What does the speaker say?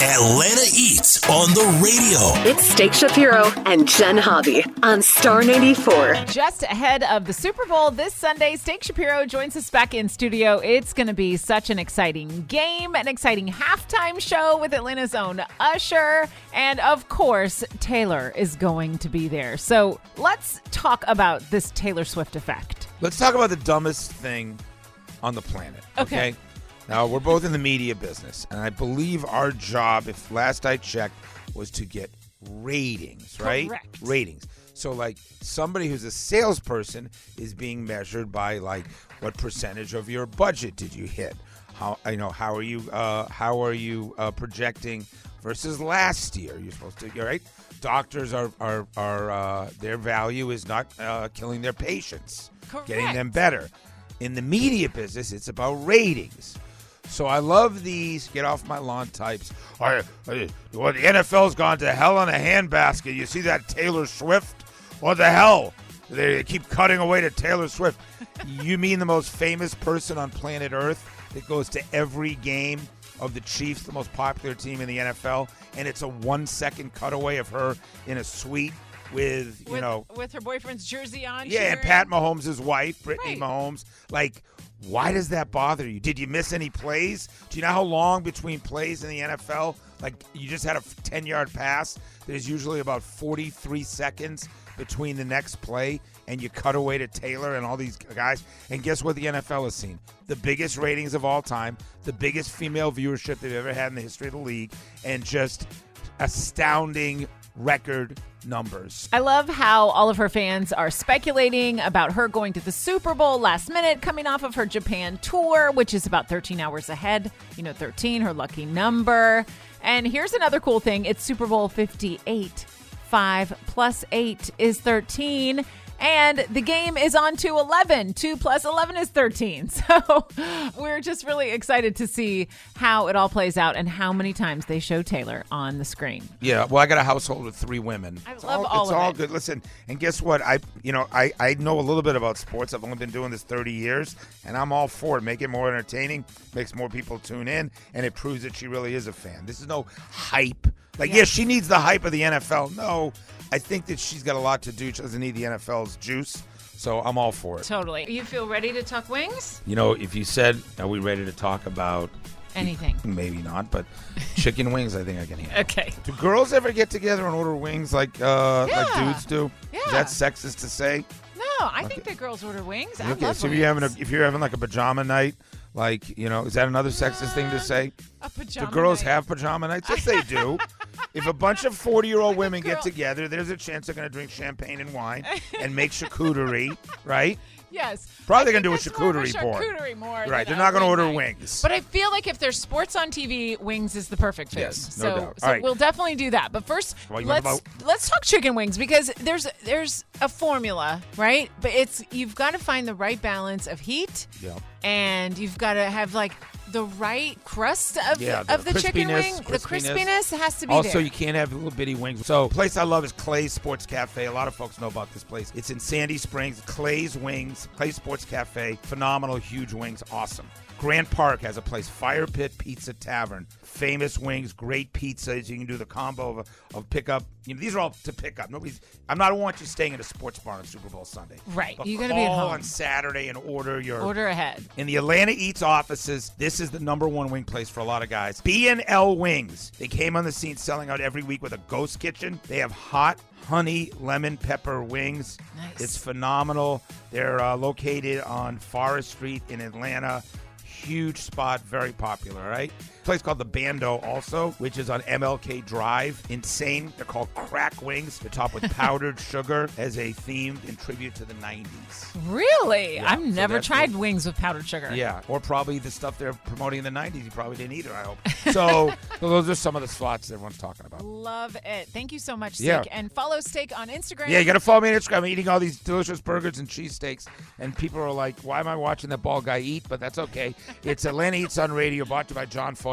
Atlanta Eats on the radio. It's Steak Shapiro and Jen Hobby on Star94. Just ahead of the Super Bowl this Sunday, Steak Shapiro joins us back in studio. It's going to be such an exciting game, an exciting halftime show with Atlanta's own Usher. And of course, Taylor is going to be there. So let's talk about this Taylor Swift effect. Let's talk about the dumbest thing on the planet. Okay? Now, we're both in the media business, and I believe our job, if last I checked, was to get ratings, right? Correct. Ratings. So, like, somebody who's a salesperson is being measured by, like, what percentage of your budget did you hit? How are you projecting versus last year? You're supposed to, you're right. Doctors are their value is not killing their patients, correct, getting them better. In the media business, it's about ratings. So I love these get-off-my-lawn types. Well, the NFL's gone to hell in a handbasket. You see that Taylor Swift? What the hell? They keep cutting away to Taylor Swift. You mean the most famous person on planet Earth that goes to every game of the Chiefs, the most popular team in the NFL, and it's a one-second cutaway of her in a suite with her boyfriend's jersey on? Yeah, and Pat Mahomes' wife, Brittany Mahomes. Like, why does that bother you? Did you miss any plays? Do you know how long between plays in the NFL? Like, you just had a 10-yard pass. There's usually about 43 seconds between the next play, and you cut away to Taylor and all these guys. And guess what the NFL has seen? The biggest ratings of all time, the biggest female viewership they've ever had in the history of the league, and just astounding record numbers. I love how all of her fans are speculating about her going to the Super Bowl last minute, coming off of her Japan tour, which is about 13 hours ahead. 13, her lucky number. And here's another cool thing. It's Super Bowl 58. 5 plus 8 is 13. And the game is on 2-11. 2 plus 11 is 13. So we're just really excited to see how it all plays out and how many times they show Taylor on the screen. Yeah, well, I got a household with three women. It's all good. Listen, and guess what? I know a little bit about sports. I've only been doing this 30 years, and I'm all for it. Make it more entertaining, makes more people tune in, and it proves that she really is a fan. This is no hype. Yeah, she needs the hype of the NFL. No, I think that she's got a lot to do. She doesn't need the NFL's juice, so I'm all for it. Totally. You feel ready to talk wings? If you said, are we ready to talk about anything? Maybe not, but chicken wings, I think I can handle. Okay. Do girls ever get together and order wings like dudes do? Yeah. Is that sexist to say? No, I think that girls order wings. Okay, I love so wings. If you're having like a pajama night, is that another sexist thing to say? A pajama night. Do girls have pajama nights? Yes, they do. If a bunch of 40-year-old women get together, there's a chance they're going to drink champagne and wine and make charcuterie, right? Yes. Probably going to do a charcuterie board. Right. They're not going to order wings. But I feel like if there's sports on TV, wings is the perfect food. Yes, no doubt. So we'll definitely do that. But first, let's talk chicken wings, because there's a formula, right? But you've got to find the right balance of heat. Yeah. And you've got to have the right crust of the chicken wing. The crispiness has to be there. Also, you can't have little bitty wings. So, a place I love is Clay's Sports Cafe. A lot of folks know about this place. It's in Sandy Springs. Clay's Sports Cafe. Phenomenal, huge wings. Awesome. Grant Park has a place, Fire Pit Pizza Tavern. Famous wings, great pizzas. You can do the combo of pickup. You know, these are all to pick up. I don't want you staying at a sports bar on Super Bowl Sunday. Right. But you got to be at home on Saturday and order ahead. In the Atlanta Eats offices, this is the number one wing place for a lot of guys. B&L Wings. They came on the scene selling out every week with a ghost kitchen. They have hot honey lemon pepper wings. Nice. It's phenomenal. They're located on Forest Street in Atlanta. Huge spot, very popular, right? Place called the Bando also, which is on MLK Drive. Insane. They're called crack wings. They're topped with powdered sugar as a theme in tribute to the 90s. Really? Yeah. I've never tried wings with powdered sugar. Yeah, or probably the stuff they're promoting in the 90s. You probably didn't either, I hope. So those are some of the slots everyone's talking about. Love it. Thank you so much, Steak. Yeah. And follow Steak on Instagram. Yeah, you got to follow me on Instagram. I'm eating all these delicious burgers and cheesesteaks, and people are like, why am I watching that bald guy eat? But that's okay. It's Atlanta Eats on Radio, brought to you by John Foy.